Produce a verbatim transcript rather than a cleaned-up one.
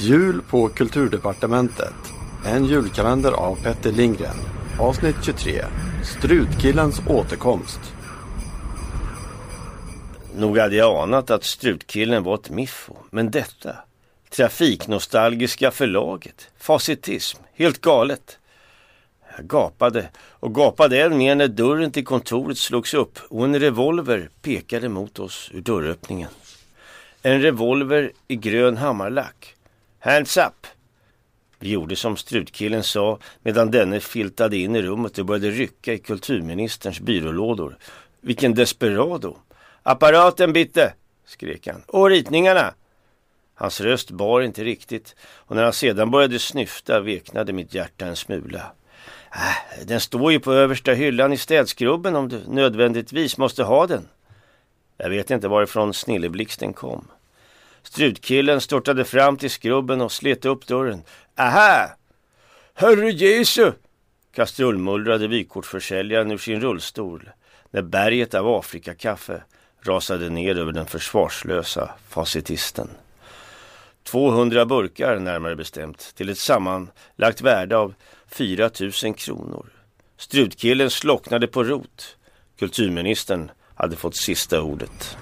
Jul på kulturdepartementet. En julkalender av Petter Lindgren. Avsnitt tjugotre. Strutkillens återkomst. Nog hade jag anat att strutkillen var ett miffo, men detta. Trafiknostalgiska förlaget. Fascism. Helt galet. Jag gapade och gapade än mer när dörren till kontoret slogs upp och en revolver pekade mot oss ur dörröppningen. En revolver i grön hammarlack. Hands up! Vi gjorde som strutkillen sa medan denne filtade in i rummet och började rycka i kulturministerns byrålådor. Vilken desperado! Apparaten bitte! Skrek han. Och ritningarna! Hans röst bar inte riktigt och när han sedan började snyfta veknade mitt hjärta en smula. Äh, den står ju på översta hyllan i städskrubben om du nödvändigtvis måste ha den. Jag vet inte varifrån snilleblixten kom. Strutkillen störtade fram till skrubben och slet upp dörren. Aha! Herre Jesu! Kastrullmullrade vykortsförsäljaren ur sin rullstol när berget av Afrika-kaffe rasade ner över den försvarslösa fascisten. tvåhundra burkar närmare bestämt till ett sammanlagt värde av fyra tusen kronor. Strutkillen slocknade på rot. Kulturministern hade fått sista ordet.